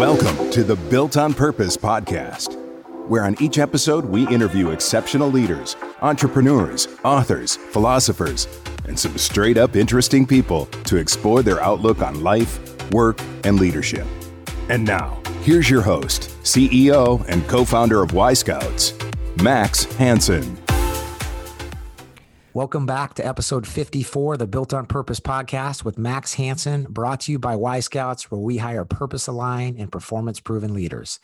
Welcome to the Built on Purpose podcast, where on each episode we interview exceptional leaders, entrepreneurs, authors, philosophers, and some straight up interesting people to explore their outlook on life, work, and leadership. And now, here's your host, CEO and co-founder of Y Scouts, Max Hansen. Welcome back to episode 54, the Built on Purpose podcast with Max Hansen, brought to you by Y Scouts, where we hire purpose-aligned and performance-proven leaders.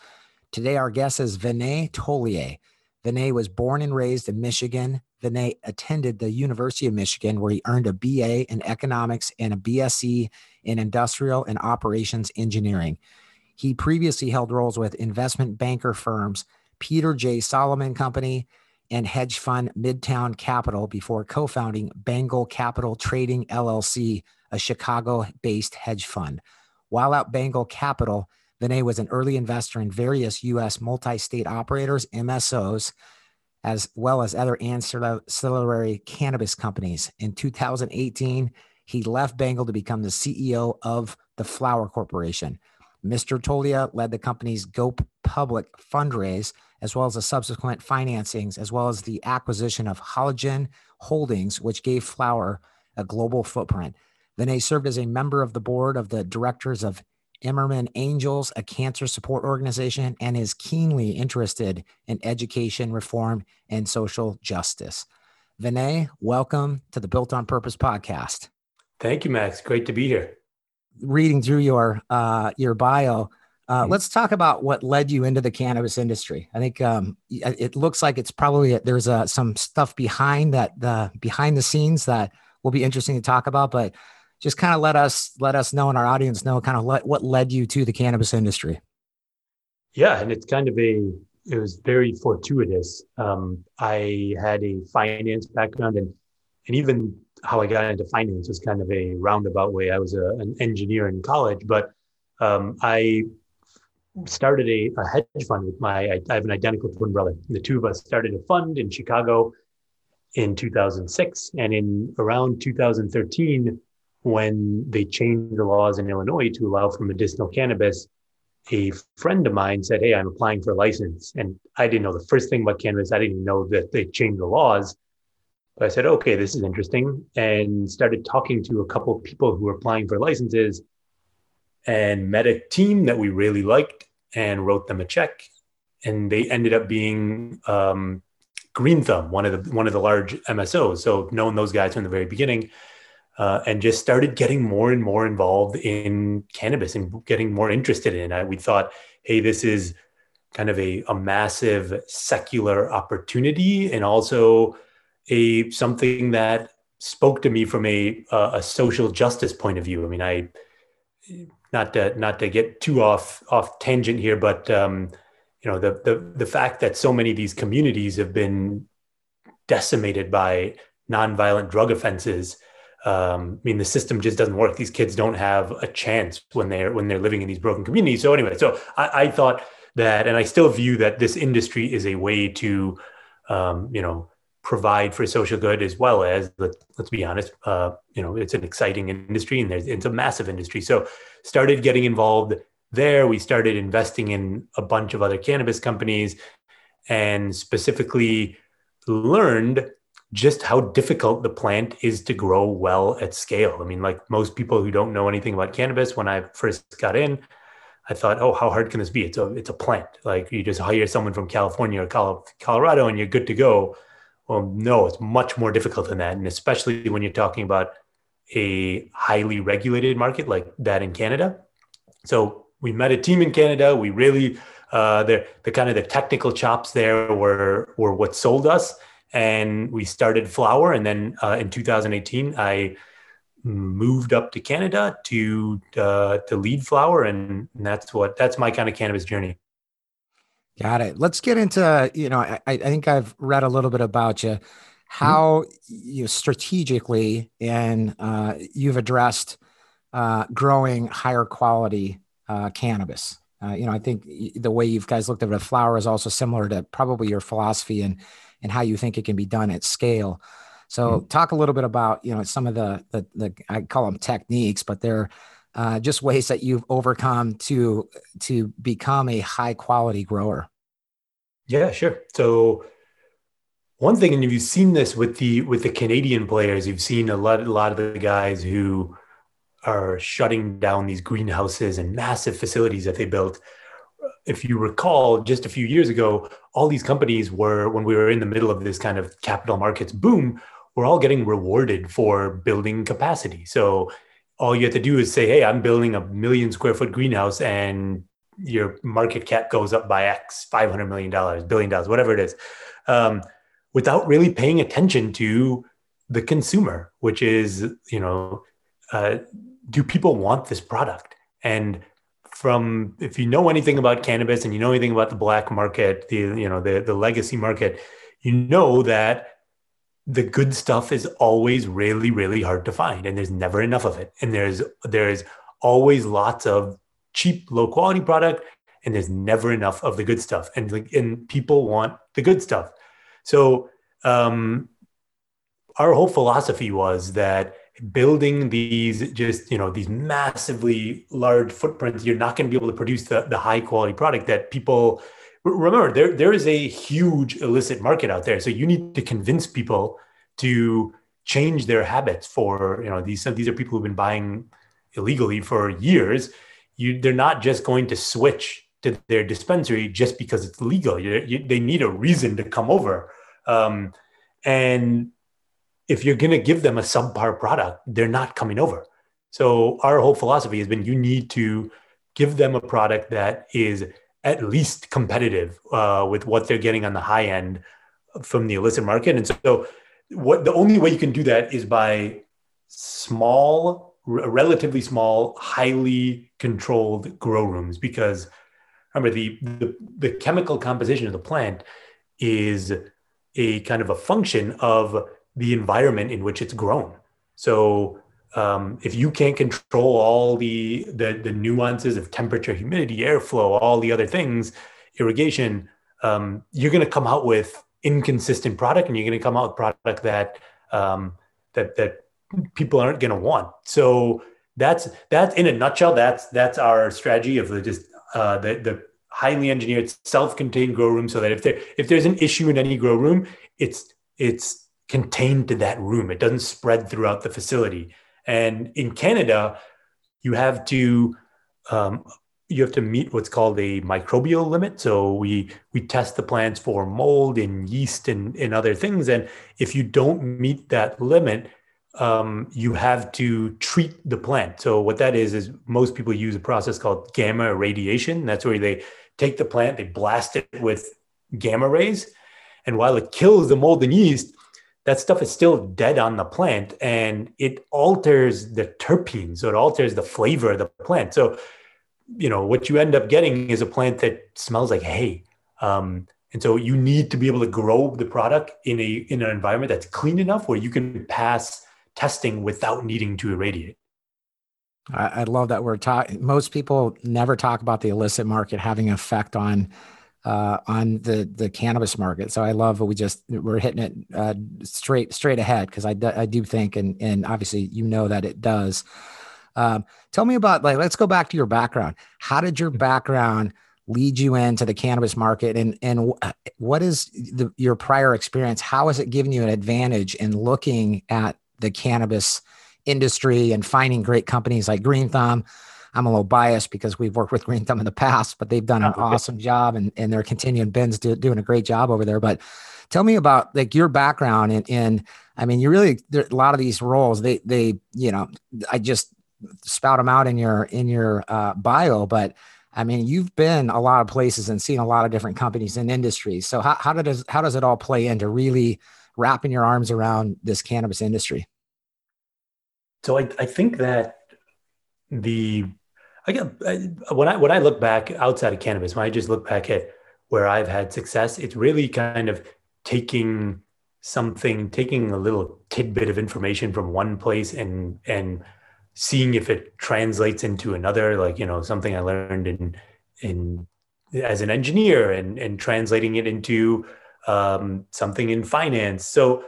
Today, our guest is Vinay Tolier. Vinay was born and raised in Michigan. Vinay attended the University of Michigan, where he earned a BA in economics and a BSc in industrial and operations engineering. He previously held roles with investment banker firms Peter J. Solomon Company and hedge fund Midtown Capital before co-founding Bengal Capital Trading LLC, a Chicago-based hedge fund. While at Bengal Capital, Vinay was an early investor in various U.S. multi-state operators, MSOs, as well as other ancillary cannabis companies. In 2018, he left Bengal to become the CEO of the Flower Corporation. Mr. Tolier led the company's Go Public fundraise, as well as the subsequent financings, as well as the acquisition of Halogen Holdings, which gave Flower a global footprint. Vinay served as a member of the board of the directors of Emmerman Angels, a cancer support organization, and is keenly interested in education reform and social justice. Vinay, welcome to the Built on Purpose podcast. Thank you, Max. Great to be here. Reading through your bio, let's talk about what led you into the cannabis industry. I think it looks like it's probably there's some stuff behind the scenes that will be interesting to talk about. But just kind of let us know and our audience know kind of what led you to the cannabis industry. Yeah, and it was very fortuitous. I had a finance background, and even how I got into finance was kind of a roundabout way. I was an engineer in college, but I started a hedge fund with I have an identical twin brother. The two of us started a fund in Chicago in 2006. And in around 2013, when they changed the laws in Illinois to allow for medicinal cannabis, a friend of mine said, "Hey, I'm applying for a license." And I didn't know the first thing about cannabis. I didn't even know that they changed the laws. But I said, "Okay, this is interesting," and started talking to a couple of people who were applying for licenses, and met a team that we really liked and wrote them a check. And they ended up being Green Thumb, one of the large MSOs. So known those guys from the very beginning, and just started getting more and more involved in cannabis and getting more interested in it. We thought, hey, this is kind of a massive secular opportunity, and also something that spoke to me from a social justice point of view. I mean, not to get too off tangent here, but the fact that so many of these communities have been decimated by nonviolent drug offenses. I mean, the system just doesn't work. These kids don't have a chance when they're living in these broken communities. So anyway, I thought that, and I still view that this industry is a way to provide for social good, as well as, let's be honest, it's an exciting industry, and it's a massive industry. So started getting involved there. We started investing in a bunch of other cannabis companies, and specifically learned just how difficult the plant is to grow well at scale. I mean, like most people who don't know anything about cannabis, when I first got in, I thought, oh, how hard can this be? It's a plant. Like, you just hire someone from California or Colorado and you're good to go. Well, no, it's much more difficult than that. And especially when you're talking about a highly regulated market like that in Canada. So we met a team in Canada. We really, the kind of the technical chops there were what sold us. And we started Flower. And then in 2018, I moved up to Canada to lead Flower. And that's my kind of cannabis journey. Got it. Let's get into, I think I've read a little bit about you, how you strategically and you've addressed growing higher quality cannabis. I think the way you guys looked at a Flower is also similar to probably your philosophy and how you think it can be done at scale. So talk a little bit about, some of the I call them techniques, but they're just ways that you've overcome to become a high quality grower? Yeah, sure. So one thing, and if you've seen this with the Canadian players, you've seen a lot of the guys who are shutting down these greenhouses and massive facilities that they built. If you recall, just a few years ago, all these companies were, when we were in the middle of this kind of capital markets boom, we're all getting rewarded for building capacity. So all you have to do is say, hey, I'm building 1 million square foot greenhouse, and your market cap goes up by X, $500 million, $1 billion, whatever it is, without really paying attention to the consumer, which is, do people want this product? And if you know anything about cannabis and you know anything about the black market, the legacy market, you know that the good stuff is always really, really hard to find, and there's never enough of it. And there's always lots of cheap, low quality product, and there's never enough of the good stuff. And people want the good stuff. So our whole philosophy was that building these these massively large footprints, you're not going to be able to produce the high quality product that people remember. There is a huge illicit market out there. So you need to convince people to change their habits for, these are people who've been buying illegally for years. They're not just going to switch to their dispensary just because it's legal. They need a reason to come over. And if you're going to give them a subpar product, they're not coming over. So our whole philosophy has been, you need to give them a product that is at least competitive with what they're getting on the high end from the illicit market. And so the only way you can do that is by relatively small, highly controlled grow rooms, because remember the chemical composition of the plant is a kind of a function of the environment in which it's grown. So if you can't control all the nuances of temperature, humidity, airflow, all the other things, irrigation, you're going to come out with inconsistent product, and you're going to come out with product that that people aren't going to want. So that's in a nutshell. That's our strategy of the highly engineered, self-contained grow room, so that if there's an issue in any grow room, it's contained to that room. It doesn't spread throughout the facility. And in Canada, you have to meet what's called a microbial limit. So we test the plants for mold and yeast and other things. And if you don't meet that limit, you have to treat the plant. So what that is most people use a process called gamma irradiation. That's where they take the plant, they blast it with gamma rays. And while it kills the mold and yeast, that stuff is still dead on the plant, and it alters the terpenes. So it alters the flavor of the plant. So, what you end up getting is a plant that smells like hay. And so you need to be able to grow the product in an environment that's clean enough where you can pass testing without needing to irradiate. I love that we're talking. Most people never talk about the illicit market having an effect on the cannabis market. So I love what we're hitting it straight ahead, because I do think, and obviously, that it does. Tell me about, let's go back to your background. How did your background lead you into the cannabis market? And what is your prior experience? How has it given you an advantage in looking at the cannabis industry and finding great companies like Green Thumb? I'm a little biased because we've worked with Green Thumb in the past, but they've done an awesome job, and they're continuing. Ben's doing a great job over there. But tell me about your background, and I mean, you really, a lot of these roles, I just spout them out in your bio, but I mean, you've been a lot of places and seen a lot of different companies and industries. So how does it all play into really wrapping your arms around this cannabis industry? So I think that when I look back outside of cannabis, when I just look back at where I've had success, it's really kind of taking a little tidbit of information from one place and seeing if it translates into another, something I learned in as an engineer and translating it into something in finance. So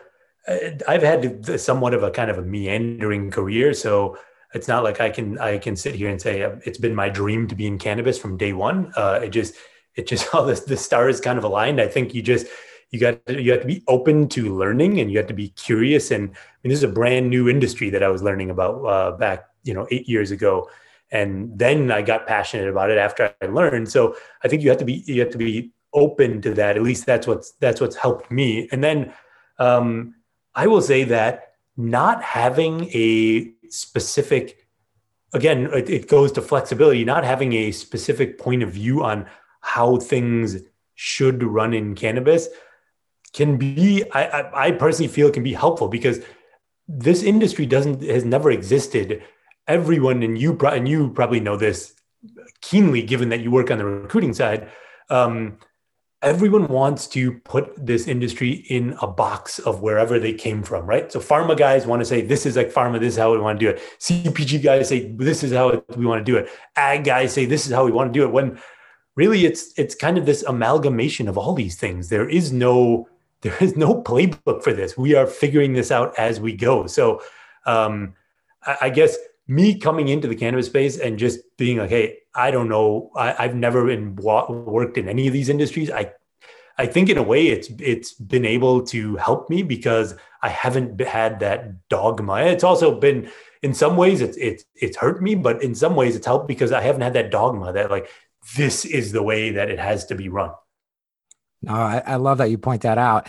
I've had somewhat of a kind of a meandering career. So It's not like I can sit here and say it's been my dream to be in cannabis from day one. It just all the stars kind of aligned. I think you have to be open to learning, and you have to be curious. And I mean, this is a brand new industry that I was learning about back 8 years ago, and then I got passionate about it after I learned. So I think you have to be open to that. At least that's what's helped me. And then I will say that not having a specific, again, it goes to flexibility, not having a specific point of view on how things should run in cannabis can be, I personally feel, can be helpful, because this industry has never existed. Everyone, and you probably know this keenly, given that you work on the recruiting side, everyone wants to put this industry in a box of wherever they came from, right? So pharma guys want to say, this is like pharma, this is how we want to do it. CPG guys say, this is how we want to do it. Ag guys say, this is how we want to do it. When really it's kind of this amalgamation of all these things. There is no playbook for this. We are figuring this out as we go. So I guess me coming into the cannabis space and just being like, hey, I don't know. I've never been worked in any of these industries. I think in a way it's been able to help me because I haven't had that dogma. It's also been, in some ways it's hurt me, but in some ways it's helped because I haven't had that dogma that like, this is the way that it has to be run. No, I love that you point that out.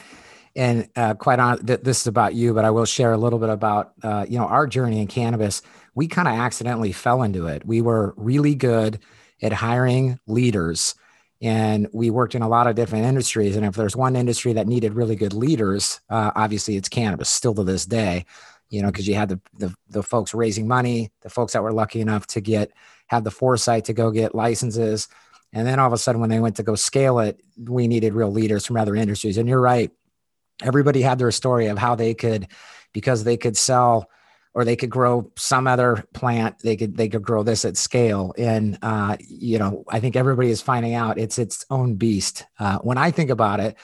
And quite honest, this is about you, but I will share a little bit about our journey in cannabis. We kind of accidentally fell into it. We were really good at hiring leaders, and we worked in a lot of different industries. And if there's one industry that needed really good leaders, obviously it's cannabis, still to this day, because you had the folks raising money, the folks that were lucky enough to have the foresight to go get licenses. And then all of a sudden, when they went to go scale it, we needed real leaders from other industries. And you're right. Everybody had their story of how they could, because they could sell or they could grow some other plant, they could grow this at scale. And, I think everybody is finding out it's its own beast. When I think about it,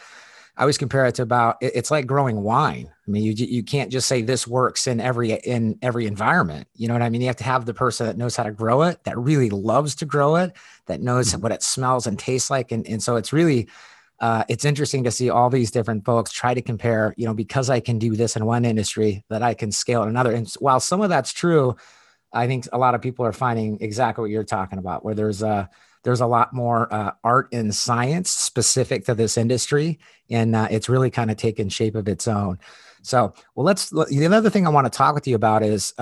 I always compare it to it's like growing wine. I mean, you can't just say this works in every environment. You know what I mean? You have to have the person that knows how to grow it, that really loves to grow it, that knows what it smells and tastes like. And so it's really, it's interesting to see all these different folks try to compare, because I can do this in one industry that I can scale in another. And while some of that's true, I think a lot of people are finding exactly what you're talking about, where there's a lot more art and science specific to this industry. And it's really kind of taken shape of its own. So, well, the other thing I want to talk with you about is,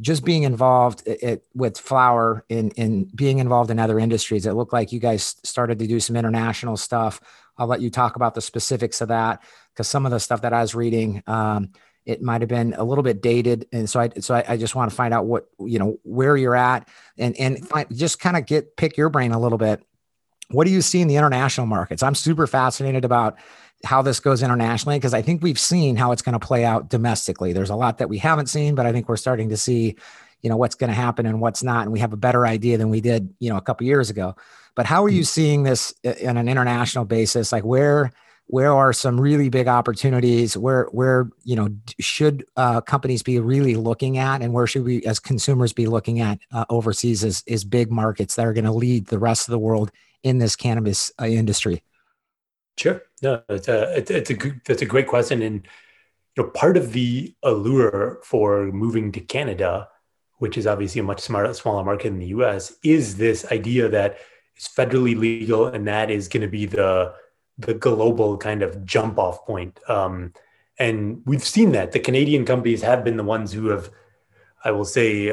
just being involved with Flower and being involved in other industries. It looked like you guys started to do some international stuff. I'll let you talk about the specifics of that, because some of the stuff that I was reading, it might have been a little bit dated. And so I just want to find out what, where you're at and pick your brain a little bit. What do you see in the international markets? I'm super fascinated about how this goes internationally, because I think we've seen how it's going to play out domestically. There's a lot that we haven't seen, but I think we're starting to see, what's going to happen and what's not. And we have a better idea than we did, a couple of years ago. But how are you seeing this on an international basis? Like where are some really big opportunities? Where should companies be really looking at, and where should we as consumers be looking at overseas as big markets that are going to lead the rest of the world in this cannabis industry? Sure. No, that's a great question. And part of the allure for moving to Canada, which is obviously a much smaller market than the US, is this idea that it's federally legal, and that is going to be the global kind of jump off point. And we've seen that the Canadian companies have been the ones who have, I will say,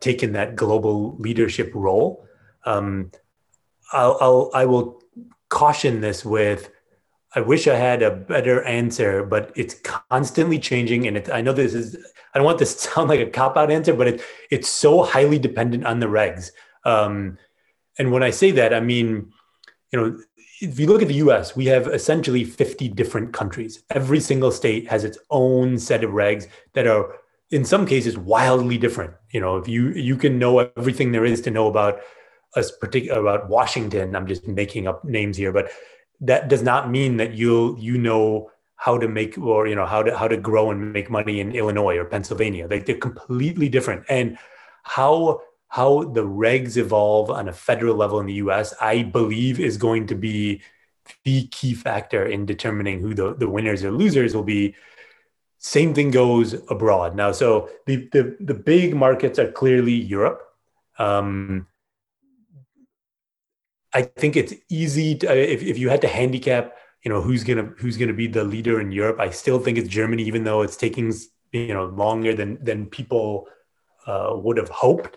taken that global leadership role. I will caution this with, I wish I had a better answer, but it's constantly changing. And I know I don't want this to sound like a cop-out answer, but it's so highly dependent on the regs. And when I say that, I mean, if you look at the US, we have essentially 50 different countries. Every single state has its own set of regs that are, in some cases, wildly different. If you can know everything there is to know about Washington, I'm just making up names here, but that does not mean that you know how to make, or, you know, how to grow and make money in Illinois or Pennsylvania. Like, they're completely different. And how the regs evolve on a federal level in the US, I believe, is going to be the key factor in determining who the winners or losers will be. Same thing goes abroad now. So the big markets are clearly Europe. I think it's easy to, if you had to handicap, you know, who's gonna be the leader in Europe, I still think it's Germany, even though it's taking, you know, longer than people would have hoped.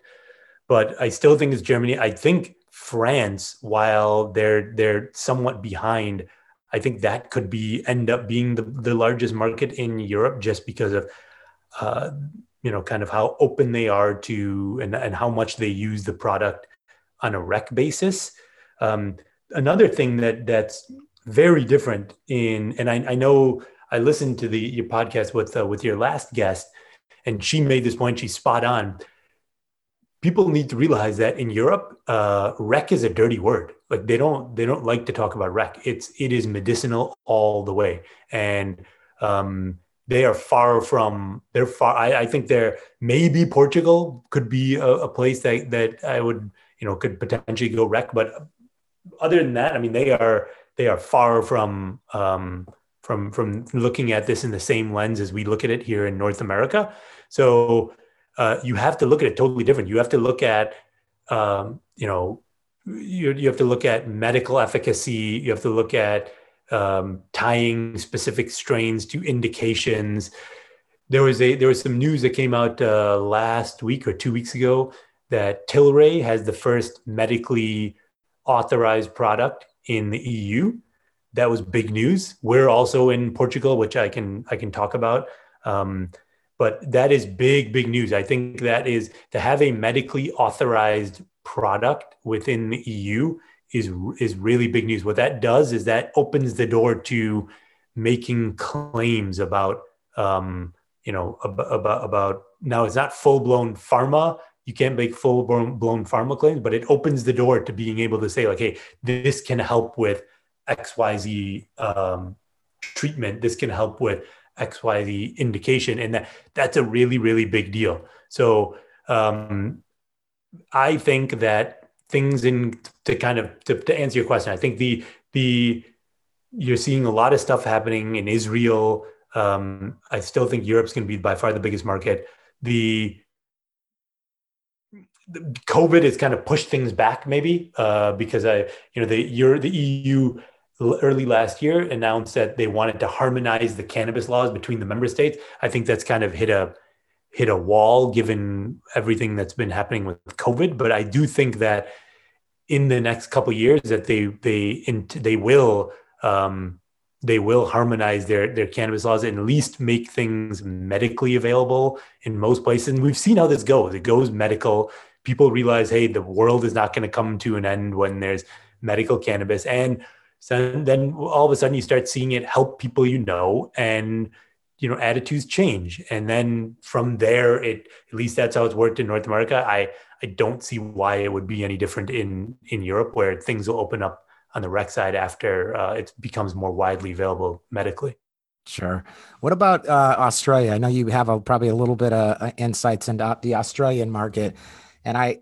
But I still think it's Germany. I think France, while they're somewhat behind, I think that could be end up being the largest market in Europe, just because of you know, kind of how open they are to and how much they use the product on a rec basis. Another thing that's very different in, and I know I listened to your podcast with your last guest, and she made this point. She's spot on. People need to realize that in Europe, rec is a dirty word. Like, they don't like to talk about rec. It is medicinal all the way. And they're far. I think they're, maybe Portugal could be a place that I would, you know, could potentially go rec. But other than that, I mean, they are far from looking at this in the same lens as we look at it here in North America. So, you have to look at it totally different. You have to look at, you know, you have to look at medical efficacy. You have to look at tying specific strains to indications. There was some news that came out last week or 2 weeks ago that Tilray has the first medically authorized product in the EU. That was big news. We're also in Portugal, which I can talk about. But that is big, big news. I think that is, to have a medically authorized product within the EU is really big news. What that does is that opens the door to making claims about, you know, about now it's not full-blown pharma. You can't make full-blown pharma claims, but it opens the door to being able to say, like, hey, this can help with XYZ treatment. This can help with XYZ indication, and that's a really, really big deal. So I think that things to answer your question, I think you're seeing a lot of stuff happening in Israel. I still think Europe's going to be by far the biggest market. The COVID has kind of pushed things back, maybe because the EU early last year announced that they wanted to harmonize the cannabis laws between the member states. I think that's kind of hit a wall given everything that's been happening with COVID. But I do think that in the next couple of years that they will harmonize their cannabis laws and at least make things medically available in most places. And we've seen how this goes. It goes medical. People realize, hey, the world is not going to come to an end when there's medical cannabis. And then all of a sudden you start seeing it help people, you know, and, you know, attitudes change. And then from there, at least that's how it's worked in North America. I don't see why it would be any different in Europe, where things will open up on the rec side after it becomes more widely available medically. Sure. What about Australia? I know you have probably a little bit of insights into the Australian market. And I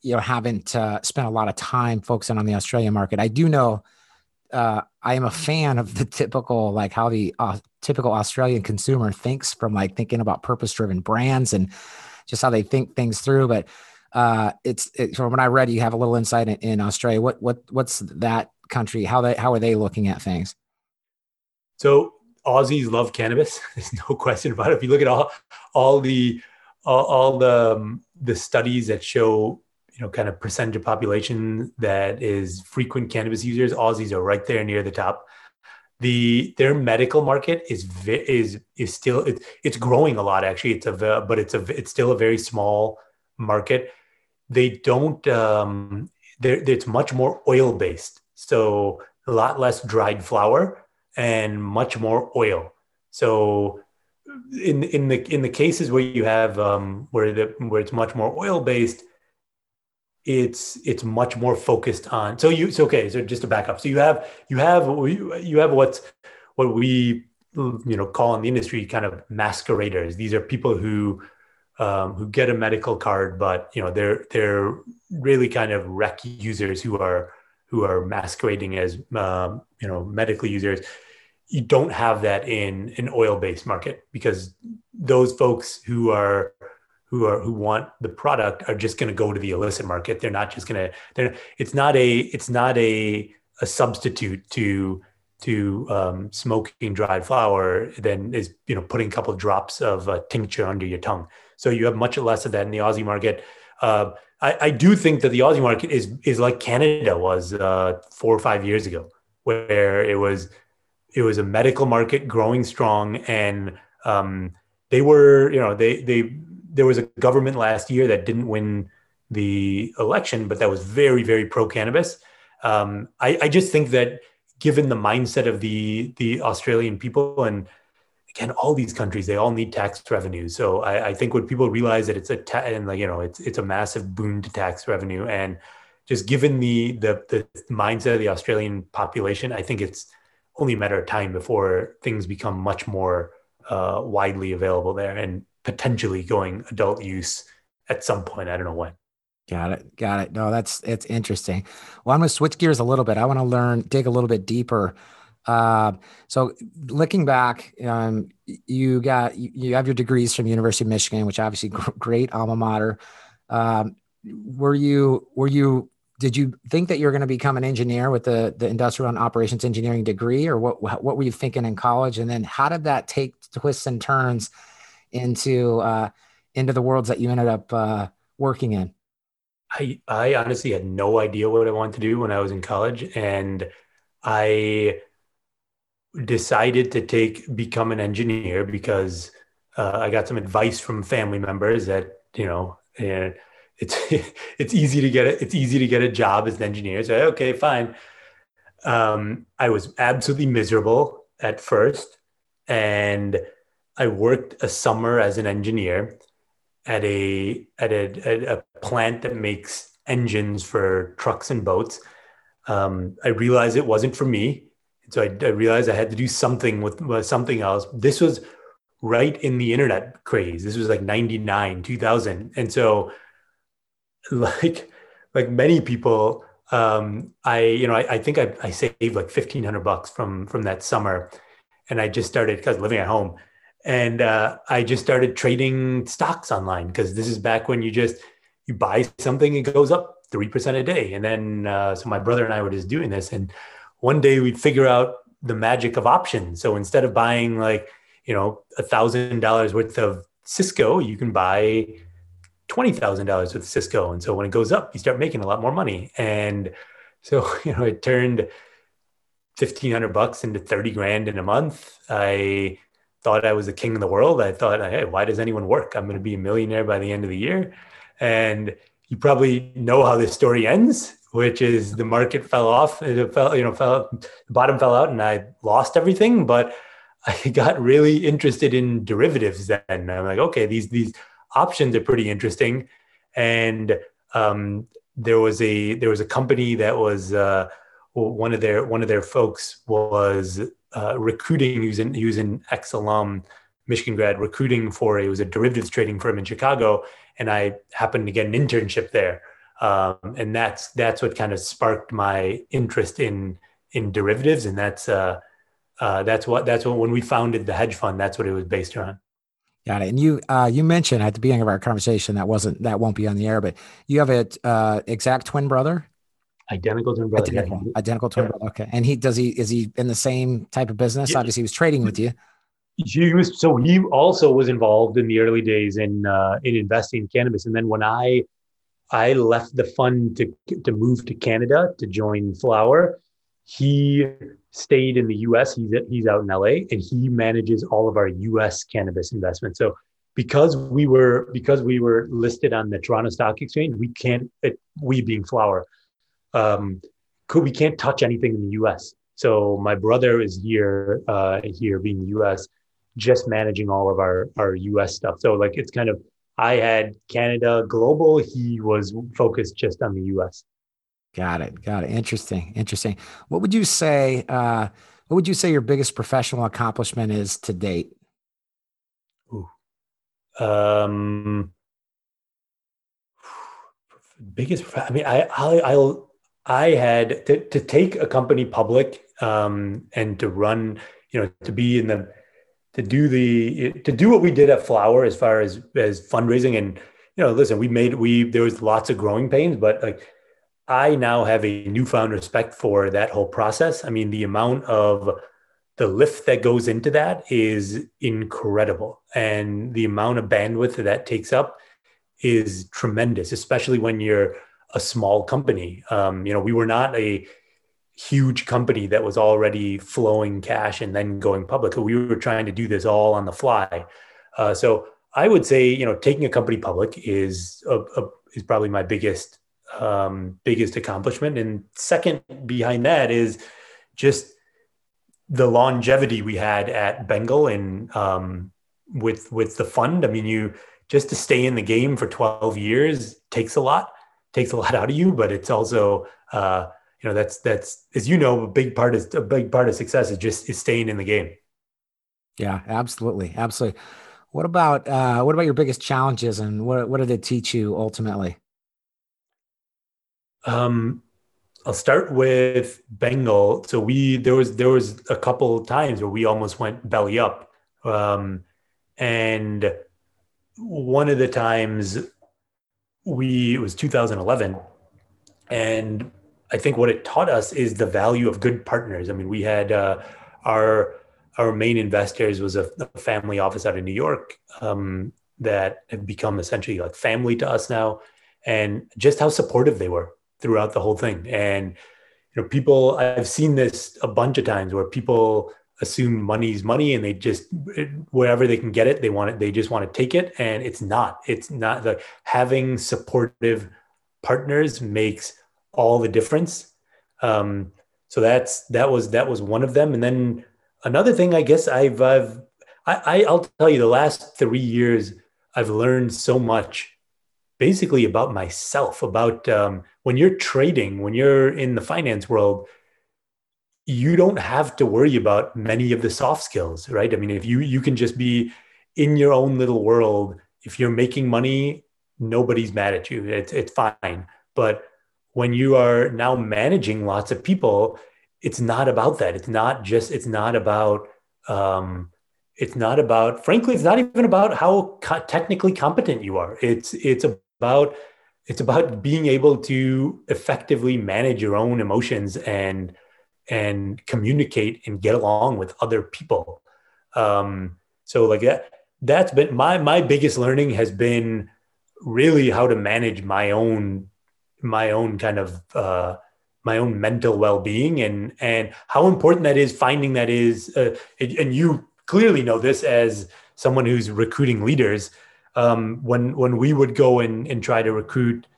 you know, haven't spent a lot of time focusing on the Australian market. I do know I am a fan of the typical, like, how the typical Australian consumer thinks, from like thinking about purpose-driven brands and just how they think things through. But so when I read, you have a little insight in Australia. What's that country? How are they looking at things? So Aussies love cannabis. There's no question about it. If you look at all the studies that show, you know, kind of percentage of population that is frequent cannabis users, Aussies are right there near the top. Their medical market is still, it's growing a lot, actually. It's still a very small market. They don't, it's much more oil-based. So a lot less dried flour and much more oil. So in the cases where you have, where it's much more oil-based, it's much more focused on. So just to back up. So you have what we call in the industry kind of masqueraders. These are people who get a medical card, but they're really kind of rec users who are masquerading as medical users. You don't have that in an oil-based market, because those folks who want the product are just going to go to the illicit market. They're not just going to. It's not a substitute to smoking dried flower than is putting a couple of drops of tincture under your tongue. So you have much less of that in the Aussie market. I do think that the Aussie market is like Canada was 4 or 5 years ago, where it was a medical market growing strong, and they were, there was a government last year that didn't win the election, but that was very, very pro cannabis. I just think that given the mindset of the Australian people, and again, all these countries, they all need tax revenue. So I think when people realize that it's a massive boon to tax revenue, and just given the mindset of the Australian population, I think it's only a matter of time before things become much more widely available there, and potentially going adult use at some point. I don't know when. Got it. No, it's interesting. Well, I'm going to switch gears a little bit. I want to dig a little bit deeper. So looking back, you have your degrees from University of Michigan, which obviously great alma mater. Did you think that you were going to become an engineer with the industrial and operations engineering degree, or what were you thinking in college? And then how did that take twists and turns into the worlds that you ended up working in? I honestly had no idea what I wanted to do when I was in college, and I decided to become an engineer because I got some advice from family members that it's easy to get a job as an engineer. So okay, fine. I was absolutely miserable at first, and I worked a summer as an engineer at a plant that makes engines for trucks and boats. I realized it wasn't for me, so I realized I had to do something with something else. This was right in the internet craze. This was like 99, 2000, and so. Like many people, I think I saved like $1,500 from that summer, and I just started, because I was living at home, and I just started trading stocks online, because this is back when you buy something, it goes up 3% a day, and then so my brother and I were just doing this, and one day we'd figure out the magic of options. So instead of buying like $1,000 worth of Cisco, you can buy $20,000 with Cisco. And so when it goes up, you start making a lot more money. And so, it turned $1,500 into $30,000 in a month. I thought I was the king of the world. I thought, hey, why does anyone work? I'm going to be a millionaire by the end of the year. And you probably know how this story ends, which is the market fell off. The bottom fell out, and I lost everything. But I got really interested in derivatives then. And I'm like, okay, these options are pretty interesting, and there was a company that was one of their folks was recruiting. He was an ex-alum, Michigan grad, recruiting it was a derivatives trading firm in Chicago, and I happened to get an internship there, and that's what kind of sparked my interest in derivatives, and that's what when we founded the hedge fund, that's what it was based around. Got it. And you mentioned at the beginning of our conversation that won't be on the air, but you have an exact twin brother, identical twin brother. Okay, and is he in the same type of business? Yeah. Obviously, he was trading with you. He also was involved in the early days in investing in cannabis, and then when I left the fund to move to Canada to join Flower, he stayed in the U.S. He's out in L.A. and he manages all of our U.S. cannabis investments. So because we were listed on the Toronto Stock Exchange, we can't. We being Flower, we can't touch anything in the U.S. So my brother is here being U.S., just managing all of our U.S. stuff. So like it's kind of I had Canada global. He was focused just on the U.S. Got it. Interesting. What would you say What would you say your biggest professional accomplishment is to date? Ooh. Biggest, I mean, I had to take a company public, and to run, you know, to be in the, to do what we did at Flower as far as fundraising. And, you know, listen, there was lots of growing pains, but like, I now have a newfound respect for that whole process. I mean, the amount of the lift that goes into that is incredible. And the amount of bandwidth that takes up is tremendous, especially when you're a small company. You know, we were not a huge company that was already flowing cash and then going public. We were trying to do this all on the fly. So I would say, you know, taking a company public is probably my biggest accomplishment. And second behind that is just the longevity we had at Bengal and with the fund. I mean, you just to stay in the game for 12 years takes a lot out of you, but it's also you know, that's as you know, a big part of success is staying in the game. Yeah, absolutely. Absolutely. What about your biggest challenges and what did it teach you ultimately? I'll start with Bengal. So there was a couple of times where we almost went belly up. And one of the times it was 2011. And I think what it taught us is the value of good partners. I mean, we had, our main investors was a family office out of New York, that have become essentially like family to us now, and just how supportive they were throughout the whole thing. And, you know, people, I've seen this a bunch of times where people assume money's money and they just, wherever they can get it, they want it. They just want to take it. And it's not like having supportive partners makes all the difference. So that was one of them. And then another thing, I guess I'll tell you the last 3 years, I've learned so much basically about myself, about when you're trading, when you're in the finance world, you don't have to worry about many of the soft skills, right? I mean, if you can just be in your own little world, if you're making money, nobody's mad at you. It's fine. But when you are now managing lots of people, it's not about that. It's not about, frankly, it's not even about how technically competent you are. It's about being able to effectively manage your own emotions and communicate and get along with other people. So like that's been my biggest learning has been really how to manage my own kind of my own mental well-being and how important that is, finding that is, and you clearly know this as someone who's recruiting leaders. When we would go and try to recruit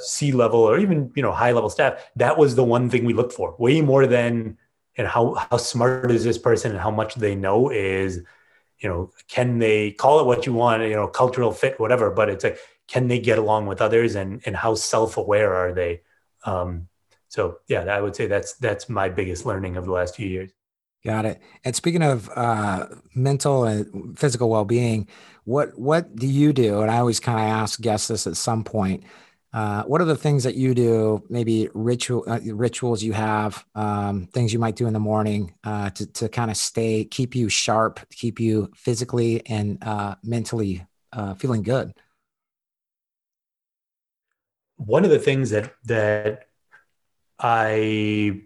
C-level or even, you know, high-level staff, that was the one thing we looked for way more than how smart is this person and how much they know is, you know, can they call it what you want, you know, cultural fit, whatever, but it's like, can they get along with others and how self-aware are they? So yeah, I would say that's my biggest learning of the last few years. Got it. And speaking of mental and physical well-being, what do you do? And I always kind of ask guests this at some point. What are the things that you do? Maybe rituals you have, things you might do in the morning to kind of keep you sharp, keep you physically and mentally feeling good. One of the things that I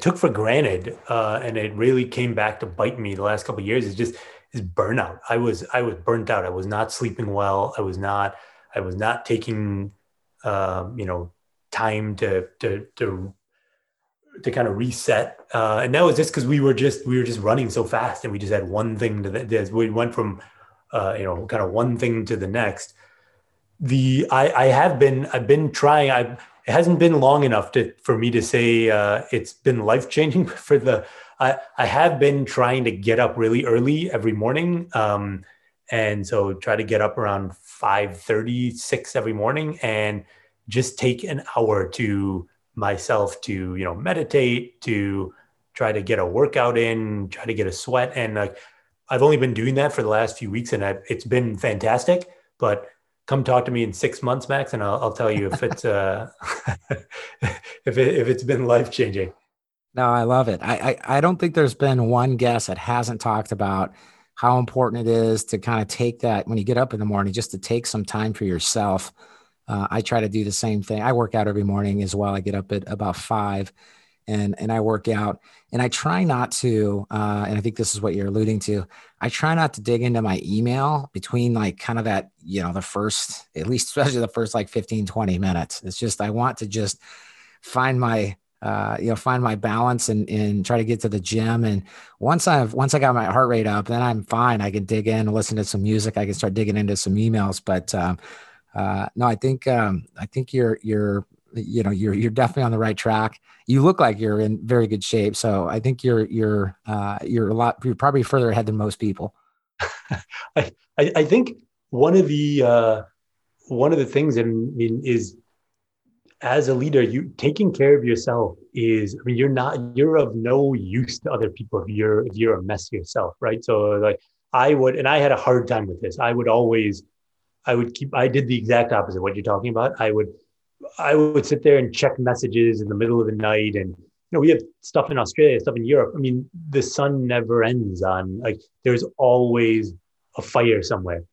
took for granted, and it really came back to bite me the last couple of years is burnout. I was burnt out. I was not sleeping well. I was not taking, you know, time to kind of reset. And that was just because we were just running so fast and we just had one thing we went from, you know, kind of one thing to the next. It hasn't been long enough for me to say it's been life-changing. I have been trying to get up really early every morning, and so try to get up around 5:30, 6 every morning, and just take an hour to myself to, you know, meditate, to try to get a workout in, try to get a sweat. And like, I've only been doing that for the last few weeks, and it's been fantastic. But come talk to me in 6 months, Max, and I'll tell you if it's if it's been life changing. No, I love it. I don't think there's been one guest that hasn't talked about how important it is to kind of take that when you get up in the morning, just to take some time for yourself. I try to do the same thing. I work out every morning as well. I get up at about 5 and I work out, and I try not to, and I think this is what you're alluding to. I try not to dig into my email between like kind of that, you know, the first, at least especially the first like 15, 20 minutes. It's just, I want to just find my, find my balance and try to get to the gym. And once I got my heart rate up, then I'm fine. I can dig in, listen to some music. I can start digging into some emails, but, no, I think you're definitely on the right track. You look like you're in very good shape. So I think you're probably further ahead than most people. I think one of the things is, as a leader, you taking care of yourself is, you're of no use to other people if you're a mess yourself. Right. So like I had a hard time with this. I did the exact opposite of what you're talking about. I would sit there and check messages in the middle of the night. And, you know, we have stuff in Australia, stuff in Europe. I mean, the sun never ends on, like, there's always a fire somewhere.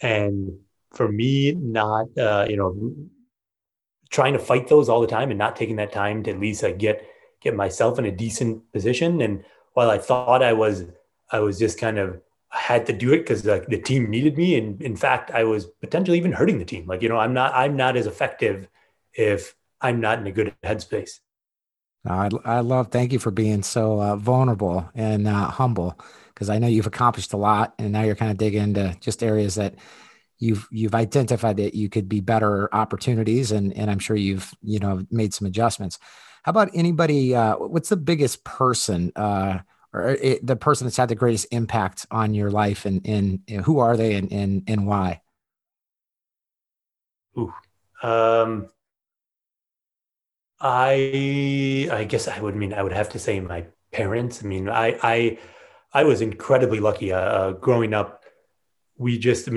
And for me, not, trying to fight those all the time and not taking that time to at least like get myself in a decent position. And while I thought I was just kind of, I had to do it because like the team needed me. And in fact, I was potentially even hurting the team. Like, you know, I'm not as effective if I'm not in a good headspace. Thank you for being so vulnerable and humble, because I know you've accomplished a lot, and now you're kind of digging into just areas that you've identified that you could be better opportunities. And I'm sure you've, you know, made some adjustments. How about anybody, what's the biggest person, the person that's had the greatest impact on your life, and who are they and why? Ooh, I guess I would have to say my parents. I mean, I was incredibly lucky growing up. I just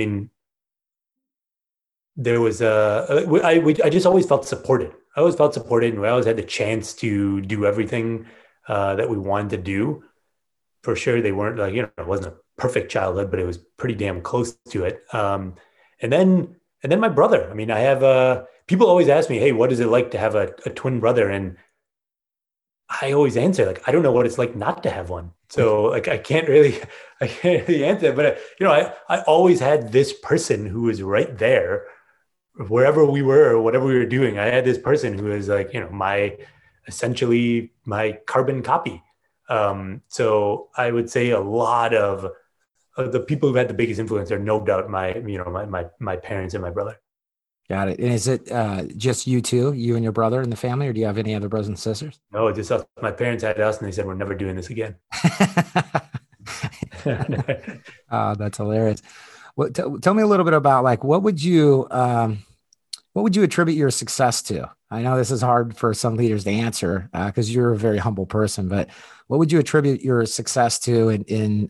always felt supported. I always felt supported, and we always had the chance to do everything that we wanted to do. For sure, they weren't like, you know, it wasn't a perfect childhood, but it was pretty damn close to it. And then my brother. I mean, I have people always ask me, hey, what is it like to have a twin brother? And I always answer like, I don't know what it's like not to have one. So like, I can't really answer. But I always had this person who was right there, wherever we were or whatever we were doing. I had this person who was like, you know, essentially my carbon copy. So I would say a lot of the people who had the biggest influence are no doubt my parents and my brother. Got it. And is it just you two, you and your brother in the family, or do you have any other brothers and sisters? No, just us. My parents had us, and they said, we're never doing this again. Oh, that's hilarious. Well, tell me a little bit about like, what would you attribute your success to? I know this is hard for some leaders to answer because you're a very humble person, but what would you attribute your success to in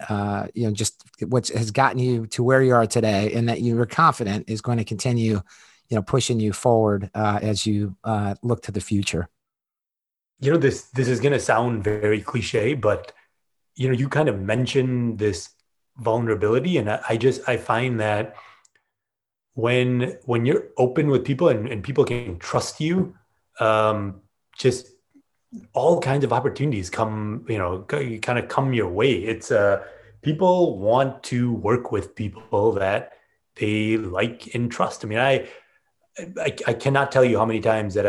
just what has gotten you to where you are today, and that you were confident is going to continue, you know, pushing you forward as you look to the future? You know, this is going to sound very cliche, but, you know, you kind of mentioned this vulnerability, and I find that when you're open with people and people can trust you, just all kinds of opportunities come, you know, kind of come your way. It's people want to work with people that they like and trust. I mean, I cannot tell you how many times that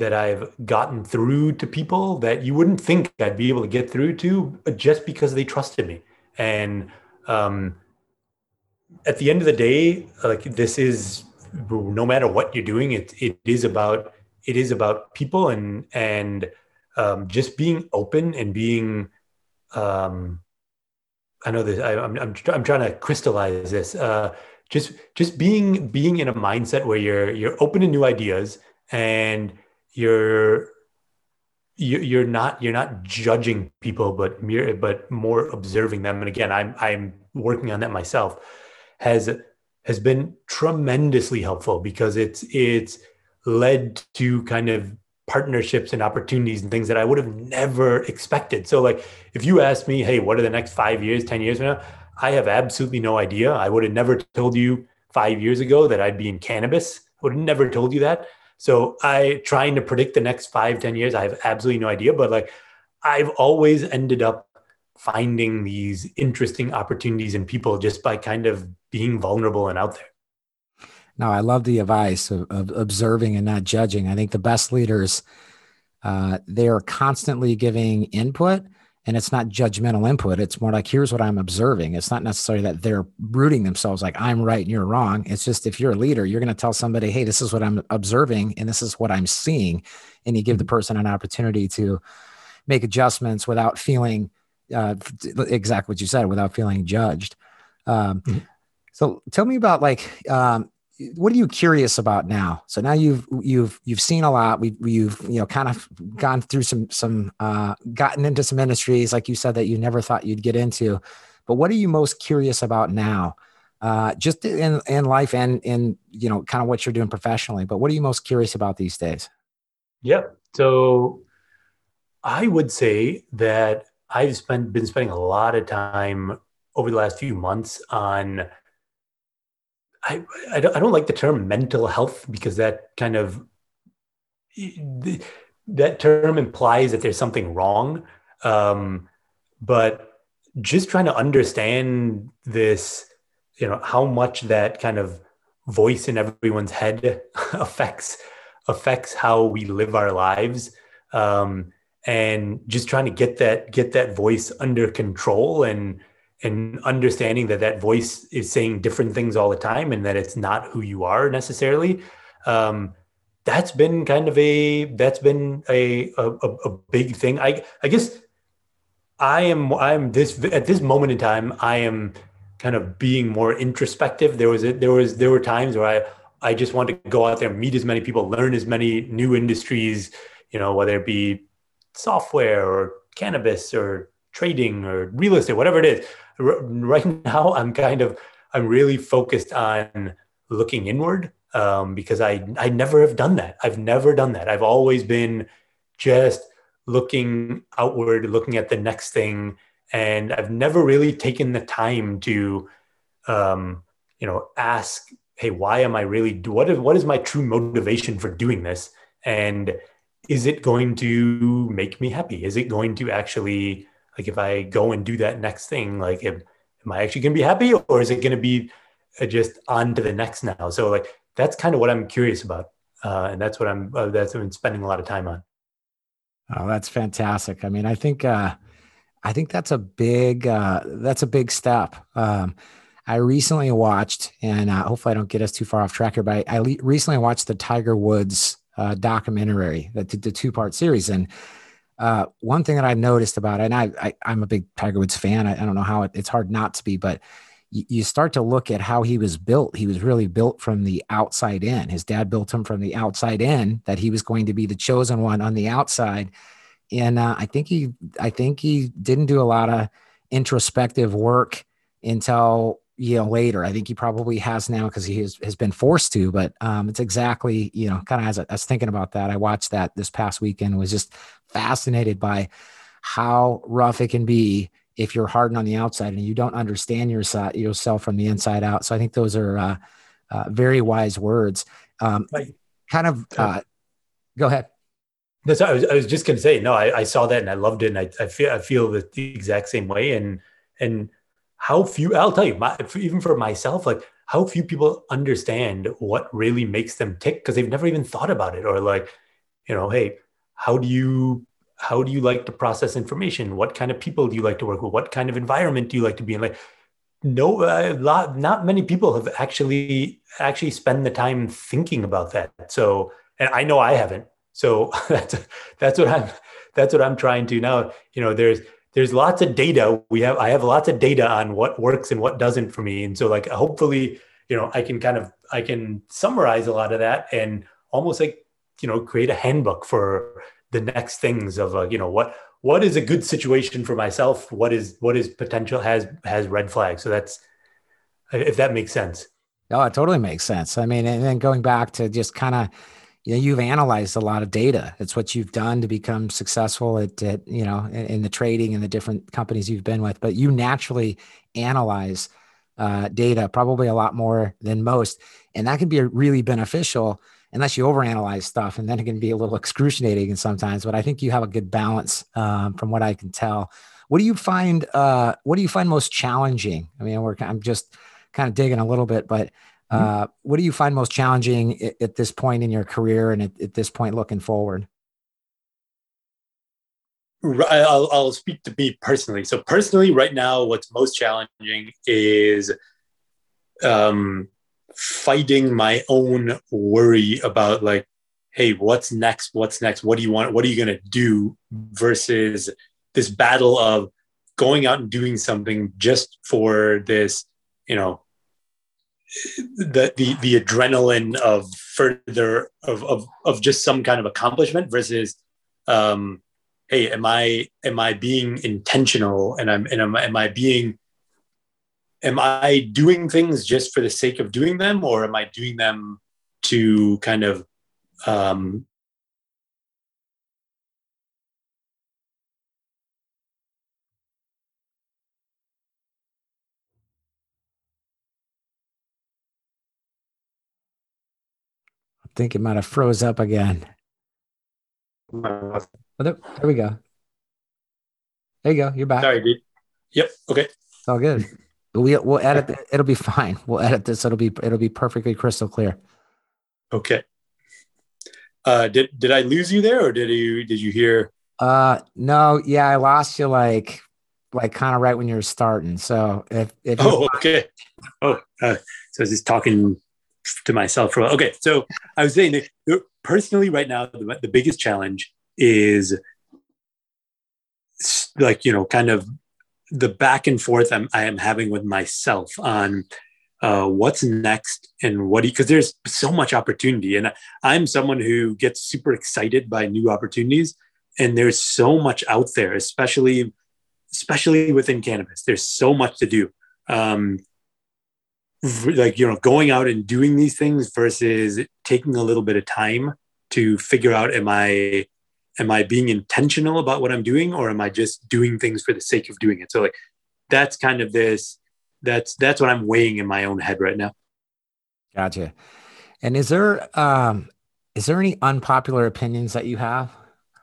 I've gotten through to people that you wouldn't think I'd be able to get through to just because they trusted me. And, at the end of the day, like, this is, no matter what you're doing, it is about people and just being open and being, I know this, I'm trying to crystallize this, just being in a mindset where you're open to new ideas, and you're, you're not judging people, but more observing them. And again, I'm working on that myself. Has been tremendously helpful because it's led to kind of partnerships and opportunities and things that I would have never expected. So like, if you asked me, hey, what are the next 5 years, 10 years from now? I have absolutely no idea. I would have never told you 5 years ago that I'd be in cannabis. I would have never told you that. So trying to predict the next 5, 10 years, I have absolutely no idea. But like, I've always ended up finding these interesting opportunities in people just by kind of being vulnerable and out there. No, I love the advice of observing and not judging. I think the best leaders, they are constantly giving input, and it's not judgmental input. It's more like, here's what I'm observing. It's not necessarily that they're rooting themselves like I'm right and you're wrong. It's just, if you're a leader, you're going to tell somebody, hey, this is what I'm observing and this is what I'm seeing. And you give the person an opportunity to make adjustments without feeling exactly what you said, without feeling judged. So tell me about what are you curious about now? So now you've seen a lot. You've kind of gone through gotten into some industries, like you said, that you never thought you'd get into, but what are you most curious about now? Just in life and in, kind of what you're doing professionally, but what are you most curious about these days? Yeah. So I would say that I've been spending a lot of time over the last few months on, I don't like the term mental health, because that term implies that there's something wrong. But just trying to understand this, how much that kind of voice in everyone's head affects how we live our lives. And just trying to get that voice under control and understanding that voice is saying different things all the time and that it's not who you are necessarily. That's been a big thing. I guess at this moment in time, I am kind of being more introspective. There were times where I just wanted to go out there, meet as many people, learn as many new industries, whether it be software or cannabis or trading or real estate, whatever it is. Right now, I'm really focused on looking inward, because I never have done that. I've never done that. I've always been just looking outward, looking at the next thing. And I've never really taken the time to, ask, hey, why am I what is my true motivation for doing this? And is it going to make me happy? Is it going to actually, like, if I go and do that next thing, like, am I actually going to be happy, or is it going to be just on to the next now? So like, that's kind of what I'm curious about. And that's what I've been spending a lot of time on. Oh, that's fantastic. I mean, I think that's a big step. I recently watched, and hopefully I don't get us too far off track here, but I recently watched the Tiger Woods documentary, the 2-part series. And one thing that I've noticed about it, and I'm a big Tiger Woods fan. I don't know how it's hard not to be, but you start to look at how he was built. He was really built from the outside in. His dad built him from the outside in, that he was going to be the chosen one on the outside. And I think he didn't do a lot of introspective work until later. I think he probably has now, because he has been forced to, but it's exactly, kind of, as I was thinking about that, I watched that this past weekend, was just fascinated by how rough it can be if you're hardened on the outside and you don't understand yourself from the inside out. So I think those are very wise words. Go ahead. That's what I was just going to say. No, I saw that and I loved it, and I feel the exact same way. And how few, I'll tell you, even for myself, like, how few people understand what really makes them tick, because they've never even thought about it. Or like, hey, how do you like to process information? What kind of people do you like to work with? What kind of environment do you like to be in? Like, no, not many people have actually spend the time thinking about that. So, and I know I haven't. So that's what I'm trying to now. There's lots of data. I have lots of data on what works and what doesn't for me. And so like, hopefully, I can summarize a lot of that and almost like, create a handbook for the next things of, you know, what is a good situation for myself? What is potential has red flags. So that's, if that makes sense. Oh, it totally makes sense. I mean, and then going back to just kind of, you know, you've analyzed a lot of data. It's what you've done to become successful at you know, in the trading and the different companies you've been with, but you naturally analyze data probably a lot more than most. And that can be really beneficial unless you overanalyze stuff, and then it can be a little excruciating sometimes, but I think you have a good balance from what I can tell. What do you find most challenging? I mean, I'm just kind of digging a little bit, but what do you find most challenging at this point in your career and at this point looking forward? I'll speak to me personally. So personally, right now, what's most challenging is fighting my own worry about, like, hey, what's next? What do you want? What are you going to do? Versus this battle of going out and doing something just for this, you know, the adrenaline of further of just some kind of accomplishment versus, hey, am I being intentional? Am I doing things just for the sake of doing them, or am I doing them to kind of I think it might have froze up again. There we go. There you go. You're back. Sorry, dude. Yep. Okay. It's all good. But we'll edit. It'll be fine. We'll edit this. It'll be perfectly crystal clear. Okay. Did I lose you there, or did you hear? No. Yeah, I lost you like kind of right when you were starting. So if oh, okay. So I was just talking to myself for a while. Okay. So I was saying that personally, right now, the biggest challenge is, like, you know, kind of the back and forth I am having with myself on what's next and because there's so much opportunity, and I'm someone who gets super excited by new opportunities, and there's so much out there, especially within cannabis. There's so much to do. Like, you know, going out and doing these things versus taking a little bit of time to figure out, am I being intentional about what I'm doing, or am I just doing things for the sake of doing it? So, like, that's kind of that's what I'm weighing in my own head right now. Gotcha. And is there any unpopular opinions that you have?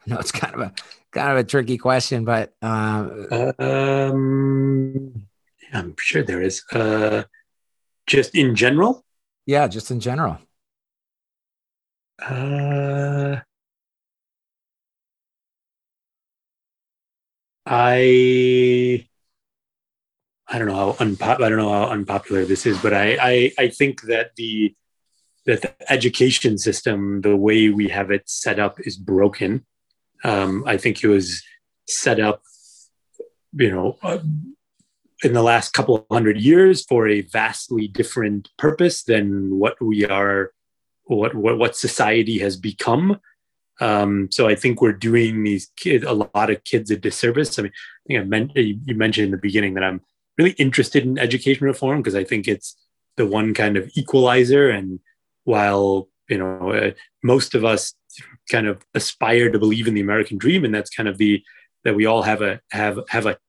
I know it's kind of a tricky question, but, yeah, I'm sure there is, just in general. Yeah. Just in general. I don't know how unpopular this is, but I think that the education system, the way we have it set up, is broken. I think it was set up, you know, in the last couple hundred years for a vastly different purpose than what we are, what society has become. So I think we're doing a lot of kids a disservice. I mean, I think you mentioned in the beginning that I'm really interested in education reform, because I think it's the one kind of equalizer. And while, you know, most of us kind of aspire to believe in the American dream, and that's kind of that we all have a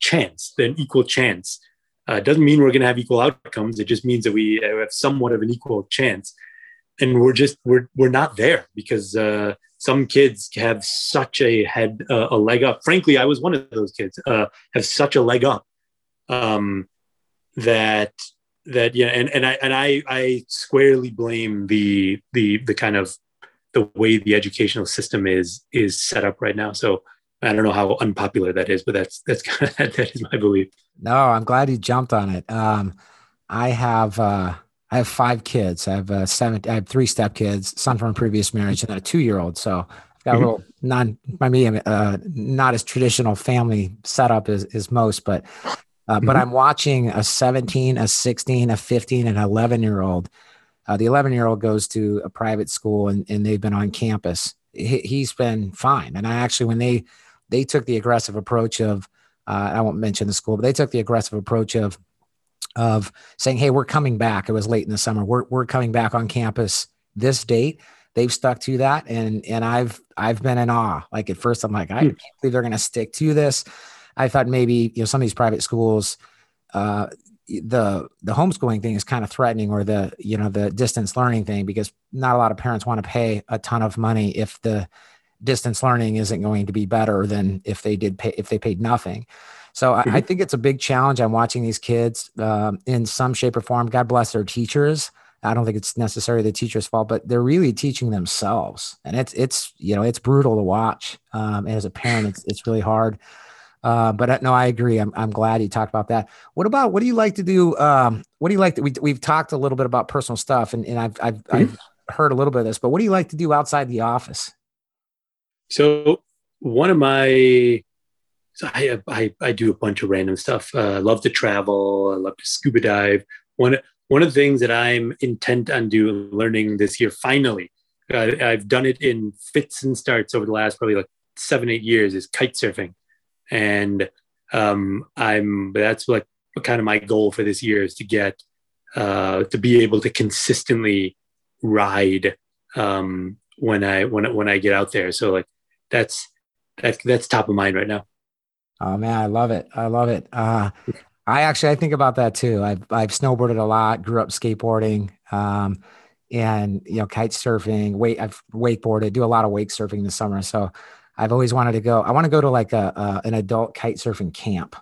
chance, an equal chance. It doesn't mean we're going to have equal outcomes. It just means that we have somewhat of an equal chance. And we're not there, because some kids have such a leg up. Frankly, I was one of those kids. Have such a leg up that yeah. And I squarely blame the kind of the way the educational system is set up right now. So I don't know how unpopular that is, but that's kind of, that is my belief. No, I'm glad you jumped on it. I have 5 kids. I have 3 stepkids, son from a previous marriage, and then a 2-year-old. So I've got a little not as traditional family setup as most, but I'm watching a 17, a 16, a 15, and 11-year-old. The 11-year-old goes to a private school, and they've been on campus he's been fine. And I actually, when they took the aggressive approach of, I won't mention the school, but they took the aggressive approach of saying, hey, we're coming back. It was late in the summer. We're coming back on campus this date. They've stuck to that. And I've been in awe. Like at first I'm like, I can't believe they're going to stick to this. I thought maybe, you know, some of these private schools, the homeschooling thing is kind of threatening, or the, you know, the distance learning thing, because not a lot of parents want to pay a ton of money if the distance learning isn't going to be better than if they did pay, if they paid nothing. So I think it's a big challenge. I'm watching these kids in some shape or form. God bless their teachers. I don't think it's necessarily the teacher's fault, but they're really teaching themselves. And it's, you know, it's brutal to watch. And as a parent, it's really hard. But no, I agree. I'm glad you talked about that. What do you like to do? What do you like to, we've talked a little bit about personal stuff, and I've heard a little bit of this, but what do you like to do outside the office? So I do a bunch of random stuff. I love to travel. I love to scuba dive. One of the things that I'm intent on doing, learning this year, finally, I've done it in fits and starts over the last probably like 7-8 years, is kite surfing. And that's like kind of my goal for this year, is to get to be able to consistently ride when I get out there. So like that's top of mind right now. Oh man, I love it. I love it. I think about that too. I've snowboarded a lot, grew up skateboarding, and you know, kite surfing. I've wakeboarded, do a lot of wake surfing this summer. So I've always wanted to go. I want to go to like an adult kite surfing camp.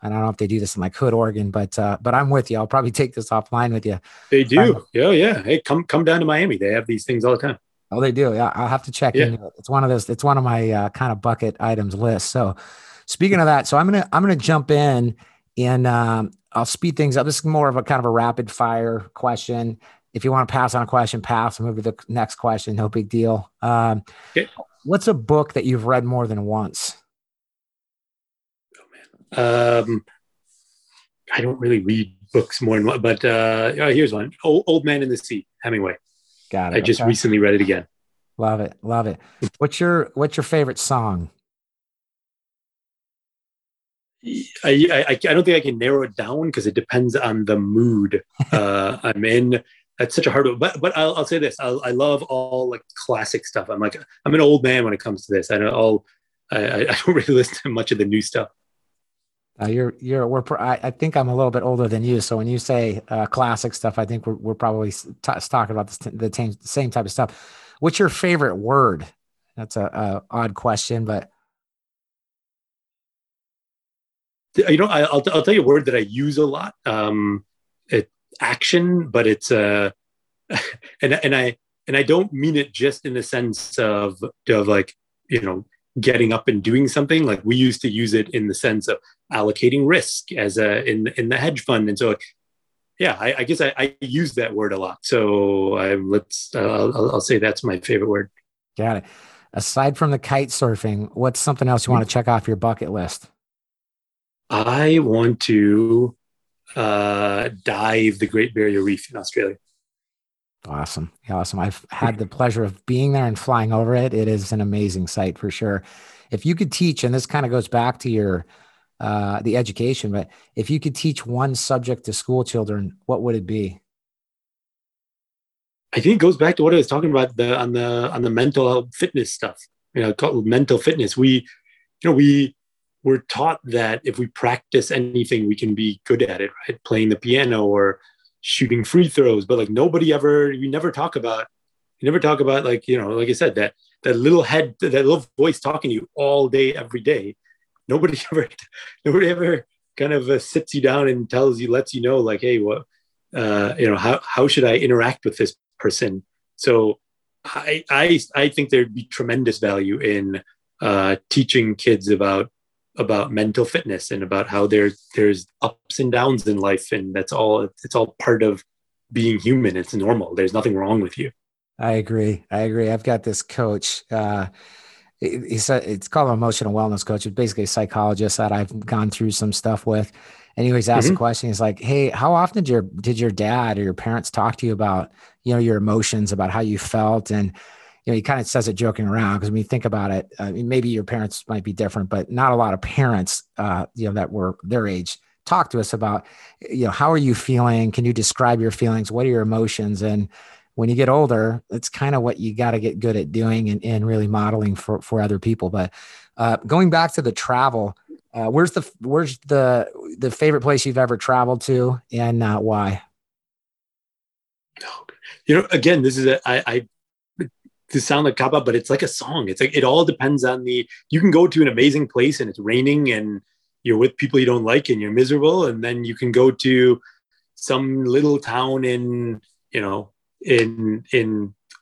And I don't know if they do this in like Hood, Oregon, but I'm with you. I'll probably take this offline with you. They do. Yeah. Hey, come down to Miami. They have these things all the time. Oh, they do. Yeah. I'll have to check into it. It's one of those, it's one of my kind of bucket items list. So speaking of that, so I'm going to jump in and I'll speed things up. This is more of a kind of a rapid fire question. If you want to pass on a question, pass, move to the next question. No big deal. Okay. What's a book that you've read more than once? Oh, man. I don't really read books more than one, but here's one. Old Man in the Sea, Hemingway. Got it. I just recently read it again. Love it. Love it. What's your favorite song? I don't think I can narrow it down because it depends on the mood I'm in. That's such a hard one, but I'll say this: I love all like classic stuff. I'm an old man when it comes to this. I don't really listen to much of the new stuff. I think I'm a little bit older than you, so when you say classic stuff, I think we're probably talking about the same type of stuff. What's your favorite word? That's a odd question, but you know, I'll tell you a word that I use a lot. Action, but it's and I don't mean it just in the sense of like, you know, getting up and doing something. Like we used to use it in the sense of allocating risk as in the hedge fund, and so yeah, I guess I use that word a lot. So I'll say that's my favorite word. Got it. Aside from the kite surfing, what's something else you want to check off your bucket list? I want to dive the Great Barrier Reef in Australia. Awesome. I've had the pleasure of being there and flying over it. It is an amazing sight for sure. If you could teach, and this kind of goes back to your the education, but if you could teach one subject to school children, what would it be? I think it goes back to what I was talking about on the mental health fitness stuff. You know, called mental fitness. We're taught that if we practice anything, we can be good at it, right? Playing the piano or shooting free throws, but like you never talk about like, you know, like I said, that little head, that little voice talking to you all day, every day. Nobody ever kind of sits you down and tells you, lets you know, like, hey, what, you know, how should I interact with this person? So I think there'd be tremendous value in teaching kids about mental fitness and about how there's ups and downs in life. And it's all part of being human. It's normal. There's nothing wrong with you. I agree. I've got this coach. He said it's called an emotional wellness coach. It's basically a psychologist that I've gone through some stuff with. And he always asks a question. He's like, hey, how often did your dad or your parents talk to you about, you know, your emotions, about how you felt? And you know, he kind of says it joking around, because when you think about it, I mean, maybe your parents might be different, but not a lot of parents, you know, that were their age talk to us about, you know, how are you feeling? Can you describe your feelings? What are your emotions? And when you get older, it's kind of what you got to get good at doing and really modeling for other people. But going back to the travel, where's the favorite place you've ever traveled to, and why? You know, again, this is to sound like cop out, but it's like a song. It's like, it all depends on you can go to an amazing place and it's raining and you're with people you don't like and you're miserable. And then you can go to some little town in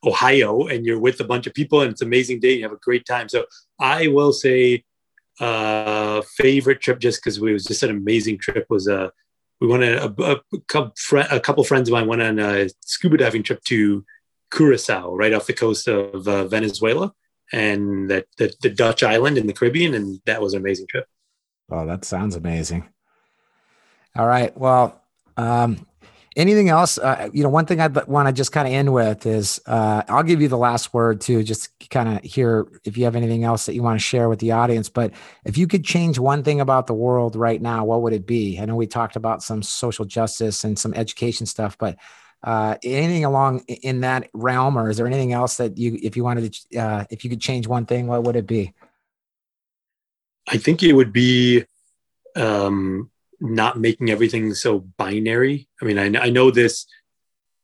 Ohio and you're with a bunch of people and it's an amazing day. You have a great time. So I will say favorite trip, just because it was just an amazing trip, was we went a couple friends of mine went on a scuba diving trip to Curacao, right off the coast of Venezuela, and the Dutch island in the Caribbean. And that was an amazing trip. Oh, that sounds amazing. All right. Well, anything else? You know, one thing I want to just kind of end with is I'll give you the last word too, just kind of hear if you have anything else that you want to share with the audience. But if you could change one thing about the world right now, what would it be? I know we talked about some social justice and some education stuff, but anything along in that realm, or is there anything else that if you could change one thing, what would it be? I think it would be not making everything so binary. I mean, I know this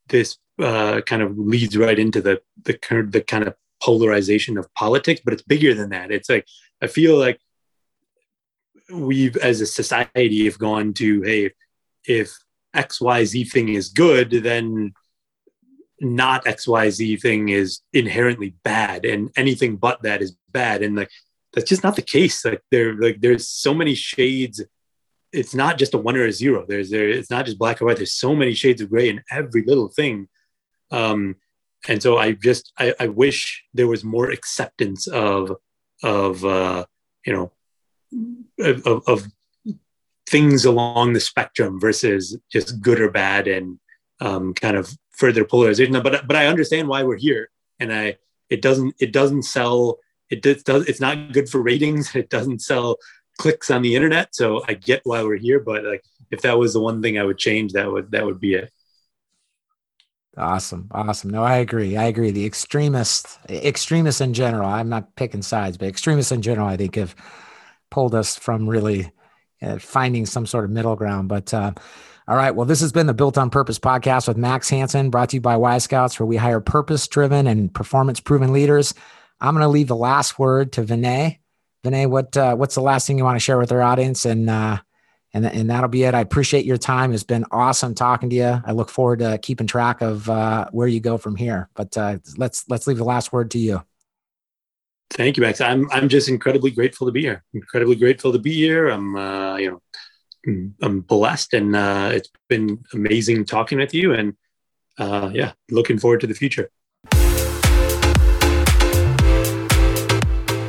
kind of leads right into the kind of polarization of politics, but it's bigger than that. It's like, I feel like we've, as a society, have gone to, hey, if XYZ thing is good, then not XYZ thing is inherently bad, and anything but that is bad. And like, that's just not the case. Like there's so many shades. It's not just a one or a zero. It's not just black or white. There's so many shades of gray in every little thing. And so I wish there was more acceptance of things along the spectrum versus just good or bad, and kind of further polarization. But I understand why we're here, and it doesn't sell. It's not good for ratings. It doesn't sell clicks on the internet. So I get why we're here, but like, if that was the one thing I would change, that would be it. Awesome. No, I agree. The extremists in general, I'm not picking sides, but extremists in general, I think have pulled us from really finding some sort of middle ground. But, all right. Well, this has been the Built on Purpose podcast with Max Hansen, brought to you by Y Scouts, where we hire purpose-driven and performance-proven leaders. I'm going to leave the last word to Vinay. Vinay, what's the last thing you want to share with our audience? And that'll be it. I appreciate your time. It's been awesome talking to you. I look forward to keeping track of where you go from here. But let's leave the last word to you. Thank you, Max. I'm just incredibly grateful to be here. I'm blessed, and it's been amazing talking with you. And looking forward to the future.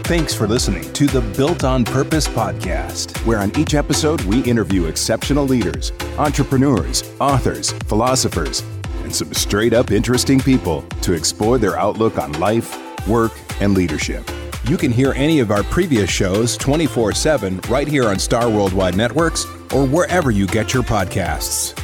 Thanks for listening to the Built on Purpose podcast, where on each episode we interview exceptional leaders, entrepreneurs, authors, philosophers, and some straight up interesting people to explore their outlook on life, work, and leadership. You can hear any of our previous shows 24/7 right here on Star Worldwide Networks or wherever you get your podcasts.